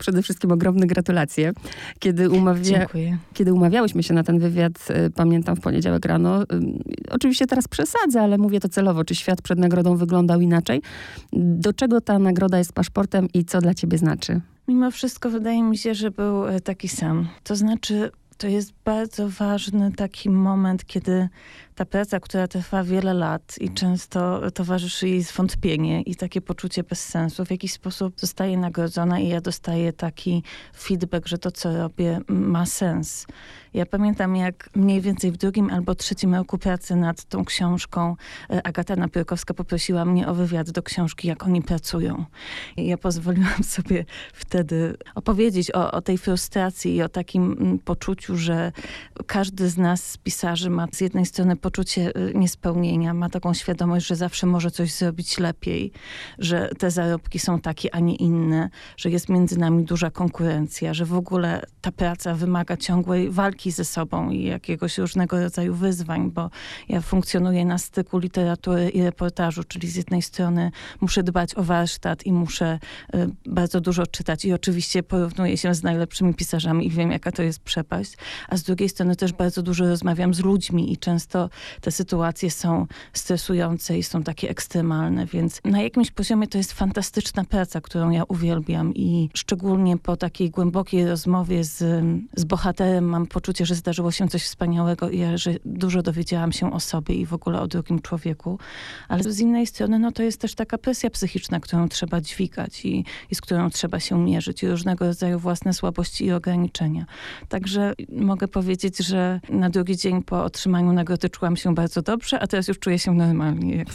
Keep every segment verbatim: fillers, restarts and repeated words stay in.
Przede wszystkim ogromne gratulacje. Kiedy, umawia... Kiedy umawiałyśmy się na ten wywiad, pamiętam w poniedziałek rano, oczywiście teraz przesadzę, ale mówię to celowo, czy świat przed nagrodą wyglądał inaczej. Do czego ta nagroda jest paszportem i co dla ciebie znaczy? Mimo wszystko wydaje mi się, że był taki sam. To znaczy, to jest bardzo ważny taki moment, kiedy ta praca, która trwa wiele lat i często towarzyszy jej zwątpienie i takie poczucie bezsensu, w jakiś sposób zostaje nagrodzona i ja dostaję taki feedback, że to, co robię, ma sens. Ja pamiętam, jak mniej więcej w drugim albo trzecim roku pracy nad tą książką Agata Napierkowska poprosiła mnie o wywiad do książki Jak oni pracują. I ja pozwoliłam sobie wtedy opowiedzieć o, o tej frustracji i o takim poczuciu, że każdy z nas z pisarzy ma z jednej strony poczucie niespełnienia, ma taką świadomość, że zawsze może coś zrobić lepiej, że te zarobki są takie, a nie inne, że jest między nami duża konkurencja, że w ogóle ta praca wymaga ciągłej walki ze sobą i jakiegoś różnego rodzaju wyzwań, bo ja funkcjonuję na styku literatury i reportażu, czyli z jednej strony muszę dbać o warsztat i muszę y, bardzo dużo czytać i oczywiście porównuję się z najlepszymi pisarzami i wiem, jaka to jest przepaść, a z drugiej strony też bardzo dużo rozmawiam z ludźmi i często te sytuacje są stresujące i są takie ekstremalne, więc na jakimś poziomie to jest fantastyczna praca, którą ja uwielbiam i szczególnie po takiej głębokiej rozmowie z, z bohaterem mam poczucie, że zdarzyło się coś wspaniałego i ja, że dużo dowiedziałam się o sobie i w ogóle o drugim człowieku, ale z innej strony no to jest też taka presja psychiczna, którą trzeba dźwigać i, i z którą trzeba się mierzyć i różnego rodzaju własne słabości i ograniczenia. Także mogę powiedzieć, że na drugi dzień po otrzymaniu nagrody czułam się bardzo dobrze, a teraz już czuję się normalnie. Jak,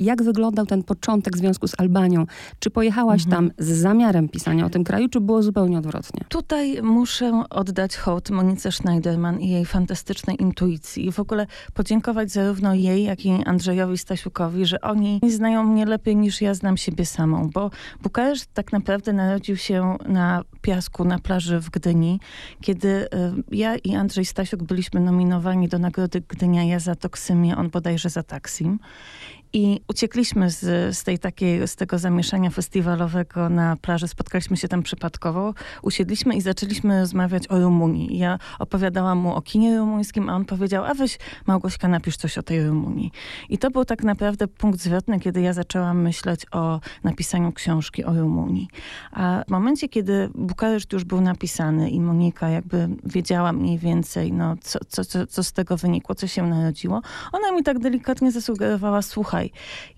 jak wyglądał ten początek związku z Albanią? Czy pojechałaś mhm. tam z zamiarem pisania o tym kraju, czy było zupełnie odwrotnie? Tutaj muszę oddać hołd Monice Schneiderman i jej fantastycznej intuicji. I w ogóle podziękować zarówno jej, jak i Andrzejowi Stasiukowi, że oni znają mnie lepiej niż ja znam siebie samą, bo Bukareszt tak naprawdę narodził się na piasku, na plaży w Gdyni, kiedy ja i Andrzej Stasiuk byliśmy nominowani do Nagrody Gdynia, ja za Toksymię, on bodajże za Taksim. I uciekliśmy z, z, tej takiej, z tego zamieszania festiwalowego na plaży. Spotkaliśmy się tam przypadkowo, usiedliśmy i zaczęliśmy rozmawiać o Rumunii. Ja opowiadałam mu o kinie rumuńskim, a on powiedział, a weź Małgośka, napisz coś o tej Rumunii. I to był tak naprawdę punkt zwrotny, kiedy ja zaczęłam myśleć o napisaniu książki o Rumunii. A w momencie, kiedy Bukareszt już był napisany i Monika jakby wiedziała mniej więcej, no, co, co, co, co z tego wynikło, co się narodziło, ona mi tak delikatnie zasugerowała, słuchaj,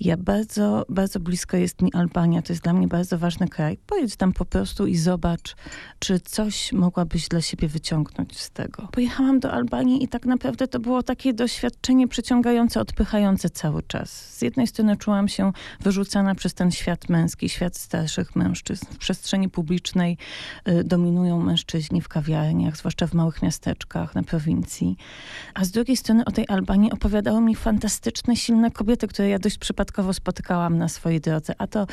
ja bardzo, bardzo blisko jest mi Albania, to jest dla mnie bardzo ważny kraj. Pojedź tam po prostu i zobacz, czy coś mogłabyś dla siebie wyciągnąć z tego. Pojechałam do Albanii i tak naprawdę to było takie doświadczenie przyciągające, odpychające cały czas. Z jednej strony czułam się wyrzucana przez ten świat męski, świat starszych mężczyzn. W przestrzeni publicznej y, dominują mężczyźni w kawiarniach, zwłaszcza w małych miasteczkach, na prowincji. A z drugiej strony o tej Albanii opowiadały mi fantastyczne, silne kobiety, które ja dość przypadkowo spotykałam na swojej drodze. A to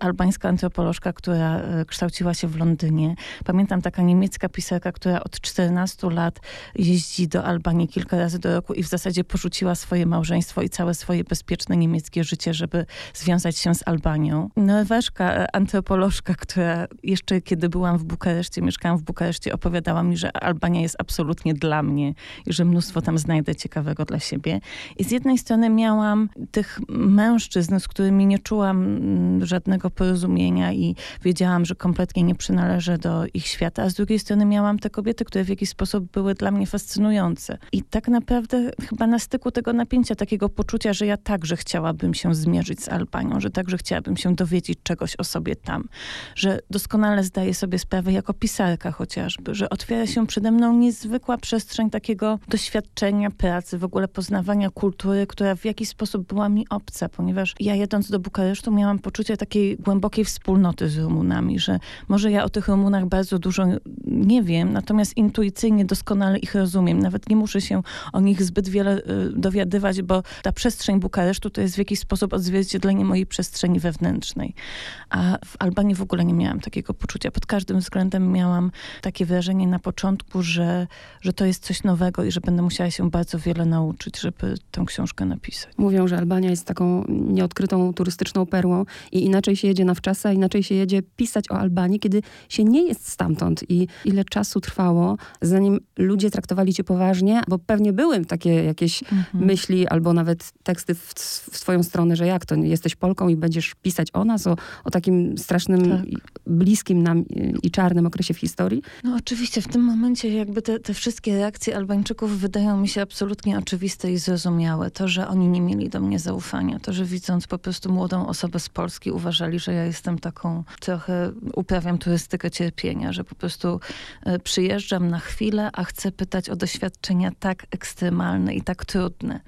albańska antropolożka, która kształciła się w Londynie. Pamiętam taka niemiecka pisarka, która od czternastu lat jeździ do Albanii kilka razy do roku i w zasadzie porzuciła swoje małżeństwo i całe swoje bezpieczne niemieckie życie, żeby związać się z Albanią. Norweszka antropolożka, która jeszcze kiedy byłam w Bukareszcie, mieszkałam w Bukareszcie, opowiadała mi, że Albania jest absolutnie dla mnie i że mnóstwo tam znajdę ciekawego dla siebie. I z jednej strony miałam tych mężczyzn, z którymi nie czułam żadnego porozumienia i wiedziałam, że kompletnie nie przynależę do ich świata, a z drugiej strony miałam te kobiety, które w jakiś sposób były dla mnie fascynujące. I tak naprawdę chyba na styku tego napięcia, takiego poczucia, że ja także chciałabym się zmierzyć z Albanią, że także chciałabym się dowiedzieć czegoś o sobie tam, że doskonale zdaję sobie sprawę jako pisarka chociażby, że otwiera się przede mną niezwykła przestrzeń takiego doświadczenia, pracy, w ogóle poznawania kultury, która w jakiś sposób była mi obca, ponieważ ja jedąc do Bukaresztu miałam poczucie takiej głębokiej wspólnoty z Rumunami, że może ja o tych Rumunach bardzo dużo nie wiem, natomiast intuicyjnie doskonale ich rozumiem. Nawet nie muszę się o nich zbyt wiele dowiadywać, bo ta przestrzeń Bukaresztu to jest w jakiś sposób odzwierciedlenie mojej przestrzeni wewnętrznej. A w Albanii w ogóle nie miałam takiego poczucia. Pod każdym względem miałam takie wrażenie na początku, że, że to jest coś nowego i że będę musiała się bardzo wiele nauczyć, żeby tę książkę napisać. Mówią, że Albania jest taką nieodkrytą turystyczną perłą i inaczej się jedzie na wczasa, inaczej się jedzie pisać o Albanii, kiedy się nie jest stamtąd. I ile czasu trwało, zanim ludzie traktowali cię poważnie, bo pewnie były takie jakieś mhm. myśli albo nawet teksty w, w swoją stronę, że jak to, jesteś Polką i będziesz pisać o nas, o, o takim strasznym, tak. bliskim nam i czarnym okresie w historii? No oczywiście, w tym momencie jakby te, te wszystkie reakcje Albańczyków wydają mi się absolutnie oczywiste i zrozumiałe. To, że oni nie mieli do mnie zaufania, to, że widząc po prostu młodą osobę z Polski uważali, że ja jestem taką trochę, uprawiam turystykę cierpienia, że po prostu przyjeżdżam na chwilę, a chcę pytać o doświadczenia tak ekstremalne i tak trudne.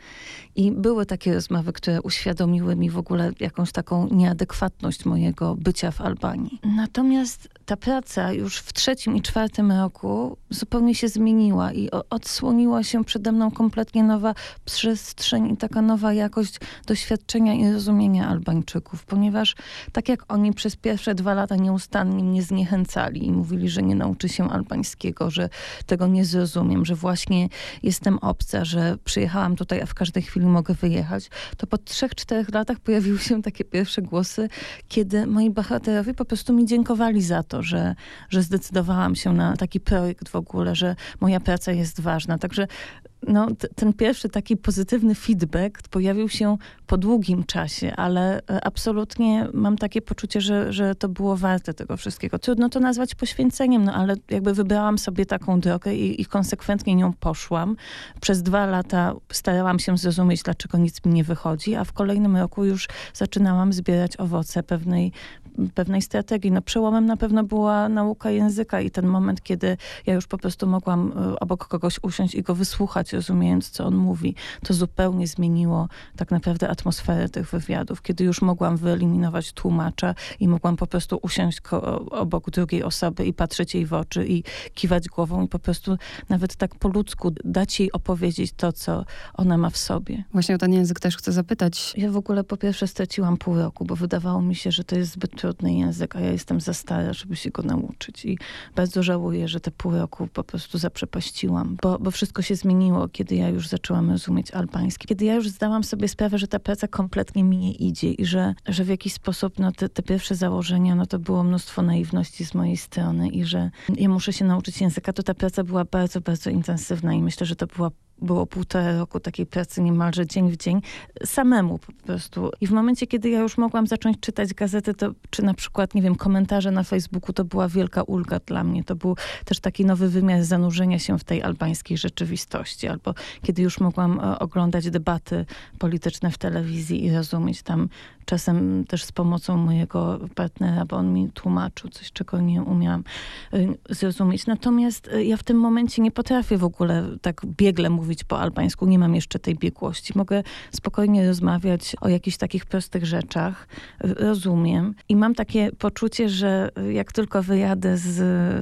I były takie rozmowy, które uświadomiły mi w ogóle jakąś taką nieadekwatność mojego bycia w Albanii. Natomiast ta praca już w trzecim i czwartym roku zupełnie się zmieniła i odsłoniła się przede mną kompletnie nowa przestrzeń i taka nowa jakość doświadczenia i rozumienia Albańczyków, ponieważ tak jak oni przez pierwsze dwa lata nieustannie mnie zniechęcali i mówili, że nie nauczy się albańskiego, że tego nie zrozumiem, że właśnie jestem obca, że przyjechałam tutaj, a w każdej chwili mogę wyjechać, to po trzech, czterech latach pojawiły się takie pierwsze głosy, kiedy moi bohaterowie po prostu mi dziękowali za to, że, że zdecydowałam się na taki projekt w ogóle, że moja praca jest ważna. Także no, t- ten pierwszy taki pozytywny feedback pojawił się po długim czasie, ale absolutnie mam takie poczucie, że, że to było warte tego wszystkiego. Trudno to nazwać poświęceniem, no ale jakby wybrałam sobie taką drogę i, i konsekwentnie nią poszłam. Przez dwa lata starałam się zrozumieć, dlaczego nic mi nie wychodzi, a w kolejnym roku już zaczynałam zbierać owoce pewnej, pewnej strategii. No, przełomem na pewno była nauka języka i ten moment, kiedy ja już po prostu mogłam obok kogoś usiąść i go wysłuchać, rozumiejąc, co on mówi. To zupełnie zmieniło tak naprawdę atmosferę tych wywiadów, kiedy już mogłam wyeliminować tłumacza i mogłam po prostu usiąść ko- obok drugiej osoby i patrzeć jej w oczy i kiwać głową i po prostu nawet tak po ludzku dać jej opowiedzieć to, co ona ma w sobie. Właśnie o ten język też chcę zapytać. Ja w ogóle po pierwsze straciłam pół roku, bo wydawało mi się, że to jest zbyt trudny język, a ja jestem za stara, żeby się go nauczyć i bardzo żałuję, że te pół roku po prostu zaprzepaściłam, bo, bo wszystko się zmieniło, kiedy ja już zaczęłam rozumieć albański. Kiedy ja już zdałam sobie sprawę, że ta praca kompletnie mi nie idzie i że, że w jakiś sposób no, te, te pierwsze założenia, no to było mnóstwo naiwności z mojej strony i że ja muszę się nauczyć języka, to ta praca była bardzo, bardzo intensywna i myślę, że to była Było półtora roku takiej pracy niemalże dzień w dzień, samemu po prostu. I w momencie, kiedy ja już mogłam zacząć czytać gazety, to czy na przykład, nie wiem, komentarze na Facebooku, to była wielka ulga dla mnie. To był też taki nowy wymiar zanurzenia się w tej albańskiej rzeczywistości. Albo kiedy już mogłam oglądać debaty polityczne w telewizji i rozumieć tam, czasem też z pomocą mojego partnera, bo on mi tłumaczył coś, czego nie umiałam zrozumieć. Natomiast ja w tym momencie nie potrafię w ogóle tak biegle mówić po albańsku. Nie mam jeszcze tej biegłości. Mogę spokojnie rozmawiać o jakichś takich prostych rzeczach. Rozumiem. I mam takie poczucie, że jak tylko wyjadę z,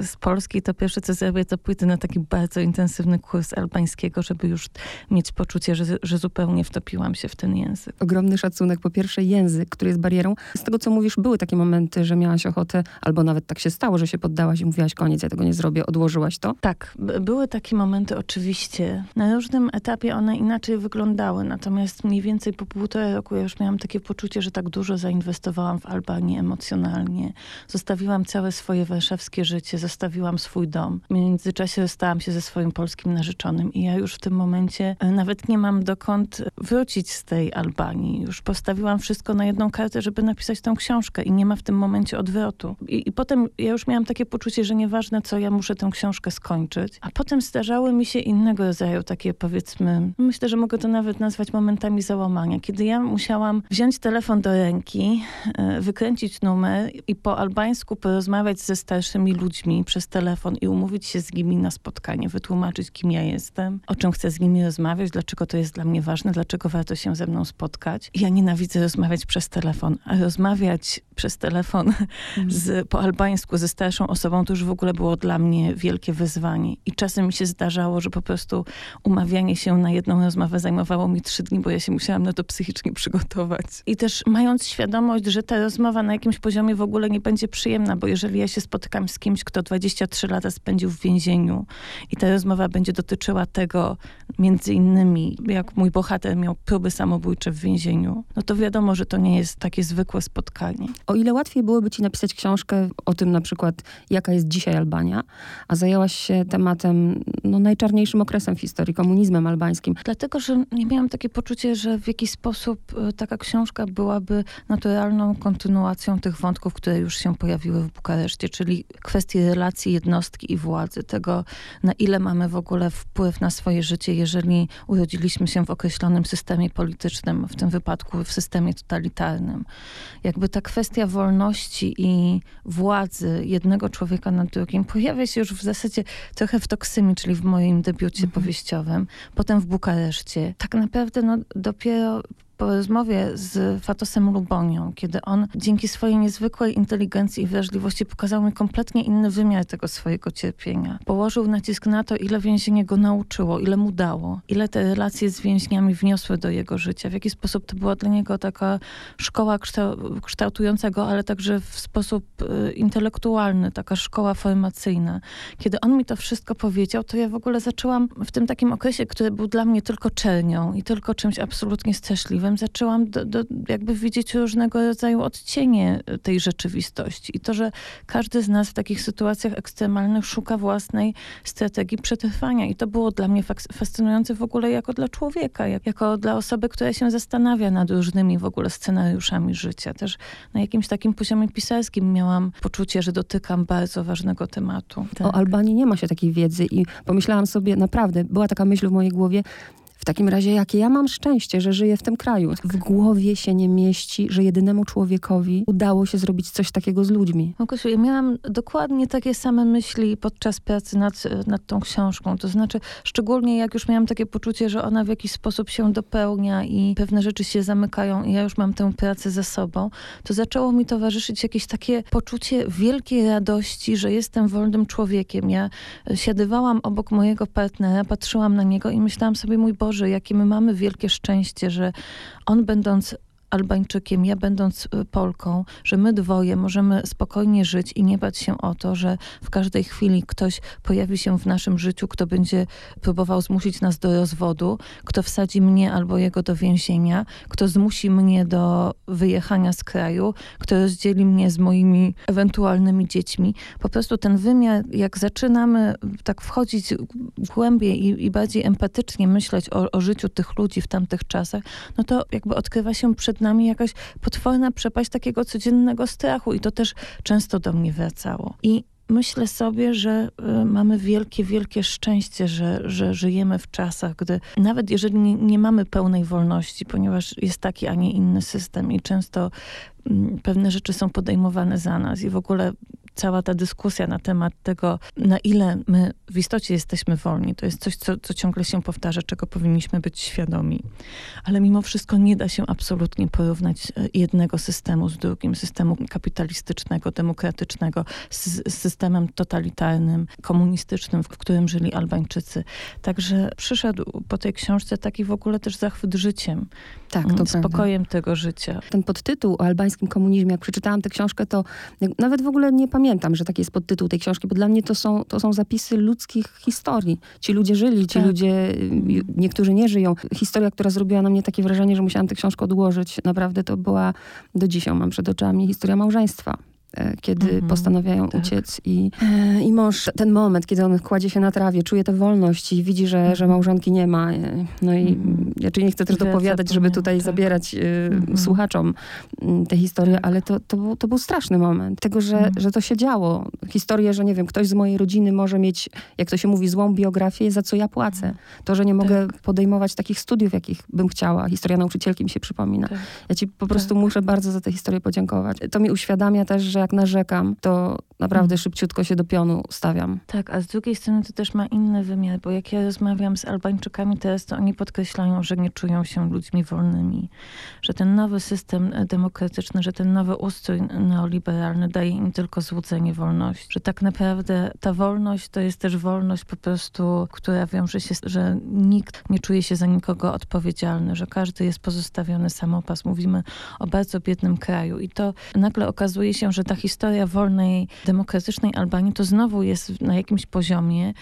z Polski, to pierwsze co zrobię, to pójdę na taki bardzo intensywny kurs albańskiego, żeby już mieć poczucie, że, że zupełnie wtopiłam się w ten język. Ogromny szacunek. Po pierwsze język, który jest barierą. Z tego, co mówisz, były takie momenty, że miałaś ochotę, albo nawet tak się stało, że się poddałaś i mówiłaś, koniec, ja tego nie zrobię, odłożyłaś to? Tak, b- były takie momenty oczywiście. Na różnym etapie one inaczej wyglądały, natomiast mniej więcej po półtora roku ja już miałam takie poczucie, że tak dużo zainwestowałam w Albanię emocjonalnie. Zostawiłam całe swoje warszawskie życie, zostawiłam swój dom. W międzyczasie rozstałam się ze swoim polskim narzeczonym i ja już w tym momencie nawet nie mam dokąd wrócić z tej Albanii. Już postawiłam wszystko na jedną kartę, żeby napisać tę książkę i nie ma w tym momencie odwrotu. I, i potem ja już miałam takie poczucie, że nieważne co, ja muszę tę książkę skończyć. A potem zdarzały mi się innego rodzaju takie takie, powiedzmy, myślę, że mogę to nawet nazwać momentami załamania. Kiedy ja musiałam wziąć telefon do ręki, wykręcić numer i po albańsku porozmawiać ze starszymi ludźmi przez telefon i umówić się z nimi na spotkanie, wytłumaczyć, kim ja jestem, o czym chcę z nimi rozmawiać, dlaczego to jest dla mnie ważne, dlaczego warto się ze mną spotkać. Ja nienawidzę rozmawiać przez telefon, a rozmawiać przez telefon z, po albańsku ze starszą osobą to już w ogóle było dla mnie wielkie wyzwanie. I czasem mi się zdarzało, że po prostu umawianie się na jedną rozmowę zajmowało mi trzy dni, bo ja się musiałam na to psychicznie przygotować. I też mając świadomość, że ta rozmowa na jakimś poziomie w ogóle nie będzie przyjemna, bo jeżeli ja się spotykam z kimś, kto dwadzieścia trzy lata spędził w więzieniu i ta rozmowa będzie dotyczyła tego, między innymi, jak mój bohater miał próby samobójcze w więzieniu, no to wiadomo, że to nie jest takie zwykłe spotkanie. O ile łatwiej byłoby ci napisać książkę o tym na przykład, jaka jest dzisiaj Albania, a zajęłaś się tematem, no, najczarniejszym okresem w historii, komunizmem albańskim. Dlatego, że nie miałam takie poczucie, że w jakiś sposób taka książka byłaby naturalną kontynuacją tych wątków, które już się pojawiły w Bukareszcie, czyli kwestii relacji jednostki i władzy, tego, na ile mamy w ogóle wpływ na swoje życie, jeżeli urodziliśmy się w określonym systemie politycznym, w tym wypadku w systemie totalitarnym. Jakby ta kwestia wolności i władzy jednego człowieka nad drugim pojawia się już w zasadzie trochę w Toksymi, czyli w moim debiucie mhm. powieściowym, potem w Bukareszcie. Tak naprawdę no, dopiero po rozmowie z Fatosem Lubonią, kiedy on dzięki swojej niezwykłej inteligencji i wrażliwości pokazał mi kompletnie inny wymiar tego swojego cierpienia. Położył nacisk na to, ile więzienie go nauczyło, ile mu dało, ile te relacje z więźniami wniosły do jego życia, w jaki sposób to była dla niego taka szkoła kształ- kształtująca go, ale także w sposób y, intelektualny, taka szkoła formacyjna. Kiedy on mi to wszystko powiedział, to ja w ogóle zaczęłam w tym takim okresie, który był dla mnie tylko czernią i tylko czymś absolutnie straszliwym, zaczęłam do, do, jakby widzieć różnego rodzaju odcienie tej rzeczywistości. I to, że każdy z nas w takich sytuacjach ekstremalnych szuka własnej strategii przetrwania. I to było dla mnie fascynujące w ogóle jako dla człowieka, jak, jako dla osoby, która się zastanawia nad różnymi w ogóle scenariuszami życia. Też na jakimś takim poziomie pisarskim miałam poczucie, że dotykam bardzo ważnego tematu. Tak. O Albanii nie ma się takiej wiedzy i pomyślałam sobie, naprawdę, była taka myśl w mojej głowie, w takim razie, jakie ja mam szczęście, że żyję w tym kraju. W głowie się nie mieści, że jedynemu człowiekowi udało się zrobić coś takiego z ludźmi. Małgosiu, ja miałam dokładnie takie same myśli podczas pracy nad, nad tą książką. To znaczy, szczególnie jak już miałam takie poczucie, że ona w jakiś sposób się dopełnia i pewne rzeczy się zamykają i ja już mam tę pracę za sobą, to zaczęło mi towarzyszyć jakieś takie poczucie wielkiej radości, że jestem wolnym człowiekiem. Ja siadywałam obok mojego partnera, patrzyłam na niego i myślałam sobie, mój Boże, Boże, jakie my mamy wielkie szczęście, że on będąc Albańczykiem, ja będąc Polką, że my dwoje możemy spokojnie żyć i nie bać się o to, że w każdej chwili ktoś pojawi się w naszym życiu, kto będzie próbował zmusić nas do rozwodu, kto wsadzi mnie albo jego do więzienia, kto zmusi mnie do wyjechania z kraju, kto rozdzieli mnie z moimi ewentualnymi dziećmi. Po prostu ten wymiar, jak zaczynamy tak wchodzić głębiej i, i bardziej empatycznie myśleć o, o życiu tych ludzi w tamtych czasach, no to jakby odkrywa się przed nami jakaś potworna przepaść takiego codziennego strachu i to też często do mnie wracało. I myślę sobie, że y, mamy wielkie, wielkie szczęście, że, że żyjemy w czasach, gdy nawet jeżeli nie, nie mamy pełnej wolności, ponieważ jest taki, a nie inny system i często y, pewne rzeczy są podejmowane za nas i w ogóle cała ta dyskusja na temat tego, na ile my w istocie jesteśmy wolni, to jest coś, co, co ciągle się powtarza, czego powinniśmy być świadomi. Ale mimo wszystko nie da się absolutnie porównać jednego systemu z drugim, systemu kapitalistycznego, demokratycznego, z systemem totalitarnym, komunistycznym, w którym żyli Albańczycy. Także przyszedł po tej książce taki w ogóle też zachwyt życiem. Tak, to spokojem prawda. Tego życia. Ten podtytuł o albańskim komunizmie, jak przeczytałam tę książkę, to nawet w ogóle nie pamiętam, że taki jest podtytuł tej książki, bo dla mnie to są, to są zapisy ludzkich historii. Ci ludzie żyli, ci tak. ludzie, niektórzy nie żyją. Historia, która zrobiła na mnie takie wrażenie, że musiałam tę książkę odłożyć, naprawdę to była, do dzisiaj mam przed oczami historia małżeństwa. kiedy mhm, postanawiają tak. uciec i, i mąż, ten moment, kiedy on kładzie się na trawie, czuje tę wolność i widzi, że, że małżonki nie ma. No i mhm. ja czyli nie chcę też dopowiadać, żeby tutaj tak. zabierać y, mhm. słuchaczom y, tę historię, tak. ale to, to, był, to był straszny moment. Tego, że, mhm. że to się działo. Historię, że nie wiem, ktoś z mojej rodziny może mieć, jak to się mówi, złą biografię, za co ja płacę. To, że nie mogę tak. podejmować takich studiów, jakich bym chciała. Historia nauczycielki mi się przypomina. Tak. Ja ci po prostu tak. muszę bardzo za tę historię podziękować. To mi uświadamia też, że jak narzekam, to naprawdę szybciutko się do pionu stawiam. Tak, a z drugiej strony to też ma inny wymiar, bo jak ja rozmawiam z Albańczykami teraz, to oni podkreślają, że nie czują się ludźmi wolnymi. Że ten nowy system demokratyczny, że ten nowy ustrój neoliberalny daje im tylko złudzenie wolności. Że tak naprawdę ta wolność to jest też wolność po prostu, która wiąże się, że nikt nie czuje się za nikogo odpowiedzialny, że każdy jest pozostawiony samopas. Mówimy o bardzo biednym kraju i to nagle okazuje się, że ta historia wolnej, demokratycznej Albanii to znowu jest na jakimś poziomie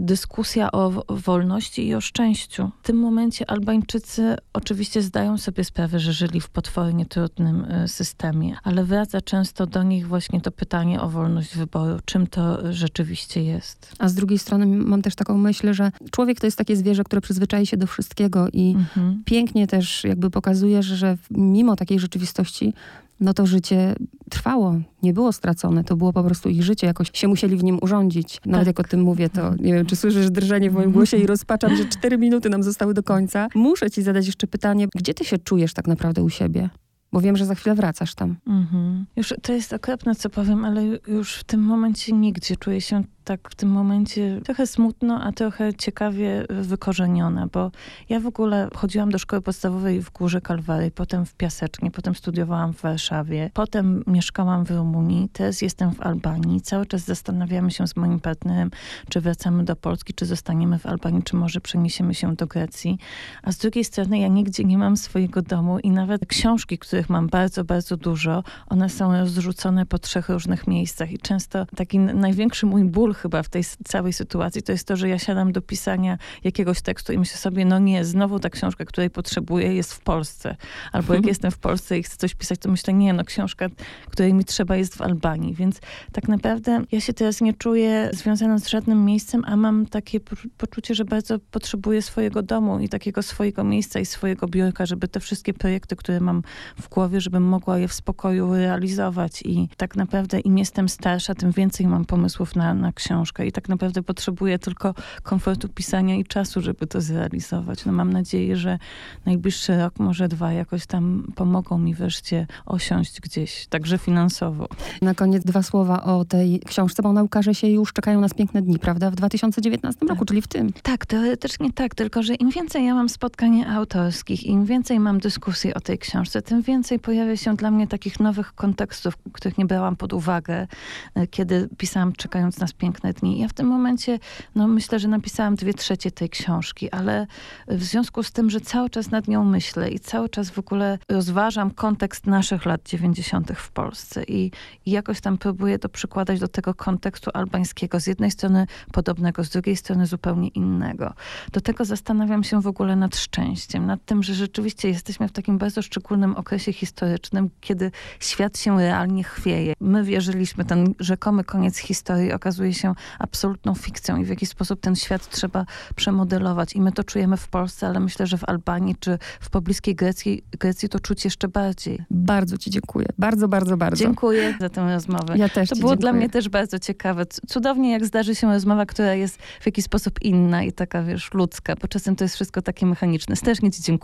dyskusja o wolności i o szczęściu. W tym momencie Albańczycy oczywiście zdają sobie sprawę, że żyli w potwornie trudnym systemie, ale wraca często do nich właśnie to pytanie o wolność wyboru. Czym to rzeczywiście jest? A z drugiej strony mam też taką myśl, że człowiek to jest takie zwierzę, które przyzwyczai się do wszystkiego i mhm. pięknie też jakby pokazuje, że, że mimo takiej rzeczywistości no to życie trwało, nie było stracone, to było po prostu ich życie, jakoś się musieli w nim urządzić. Nawet tak. jak o tym mówię, to nie wiem, czy słyszysz drżenie w moim głosie i rozpaczam, że cztery minuty nam zostały do końca. Muszę ci zadać jeszcze pytanie, gdzie ty się czujesz tak naprawdę u siebie? Bo wiem, że za chwilę wracasz tam. Mhm. Już to jest okropne, co powiem, ale już w tym momencie nigdzie czuję się tak w tym momencie trochę smutno, a trochę ciekawie wykorzeniona, bo ja w ogóle chodziłam do szkoły podstawowej w Górze Kalwarii, potem w Piasecznie, potem studiowałam w Warszawie, potem mieszkałam w Rumunii, teraz jestem w Albanii. Cały czas zastanawiamy się z moim partnerem, czy wracamy do Polski, czy zostaniemy w Albanii, czy może przeniesiemy się do Grecji. A z drugiej strony ja nigdzie nie mam swojego domu i nawet książki, których mam bardzo, bardzo dużo, one są rozrzucone po trzech różnych miejscach i często taki największy mój ból chyba w tej całej sytuacji, to jest to, że ja siadam do pisania jakiegoś tekstu i myślę sobie, no nie, znowu ta książka, której potrzebuję, jest w Polsce. Albo jak jestem w Polsce i chcę coś pisać, to myślę, nie, no książka, której mi trzeba, jest w Albanii. Więc tak naprawdę ja się teraz nie czuję związana z żadnym miejscem, a mam takie poczucie, że bardzo potrzebuję swojego domu i takiego swojego miejsca i swojego biurka, żeby te wszystkie projekty, które mam w głowie, żebym mogła je w spokoju realizować. I tak naprawdę im jestem starsza, tym więcej mam pomysłów na, na książkę i tak naprawdę potrzebuję tylko komfortu pisania i czasu, żeby to zrealizować. No mam nadzieję, że najbliższy rok, może dwa, jakoś tam pomogą mi wreszcie osiąść gdzieś, także finansowo. Na koniec dwa słowa o tej książce, bo ona ukaże się już, czekają nas piękne dni, prawda? W dwa tysiące dziewiętnastym tak. roku, czyli w tym. Tak, teoretycznie tak, tylko że im więcej ja mam spotkań autorskich, im więcej mam dyskusji o tej książce, tym więcej pojawia się dla mnie takich nowych kontekstów, których nie brałam pod uwagę, kiedy pisałam Czekając nas piękne dni. Ja w tym momencie, no myślę, że napisałam dwie trzecie tej książki, ale w związku z tym, że cały czas nad nią myślę i cały czas w ogóle rozważam kontekst naszych lat dziewięćdziesiątych w Polsce i, i jakoś tam próbuję to przykładać do tego kontekstu albańskiego. Z jednej strony podobnego, z drugiej strony zupełnie innego. Do tego zastanawiam się w ogóle nad szczęściem, nad tym, że rzeczywiście jesteśmy w takim bardzo szczególnym okresie historycznym, kiedy świat się realnie chwieje. My wierzyliśmy, ten rzekomy koniec historii okazuje się absolutną fikcją i w jaki sposób ten świat trzeba przemodelować. I my to czujemy w Polsce, ale myślę, że w Albanii czy w pobliskiej Grecji, Grecji to czuć jeszcze bardziej. Bardzo ci dziękuję. Bardzo, bardzo, bardzo. Dziękuję za tę rozmowę. Ja też To było dziękuję. Dla mnie też bardzo ciekawe. Cudownie, jak zdarzy się rozmowa, która jest w jakiś sposób inna i taka, wiesz, ludzka, bo czasem to jest wszystko takie mechaniczne. Strasznie ci dziękuję.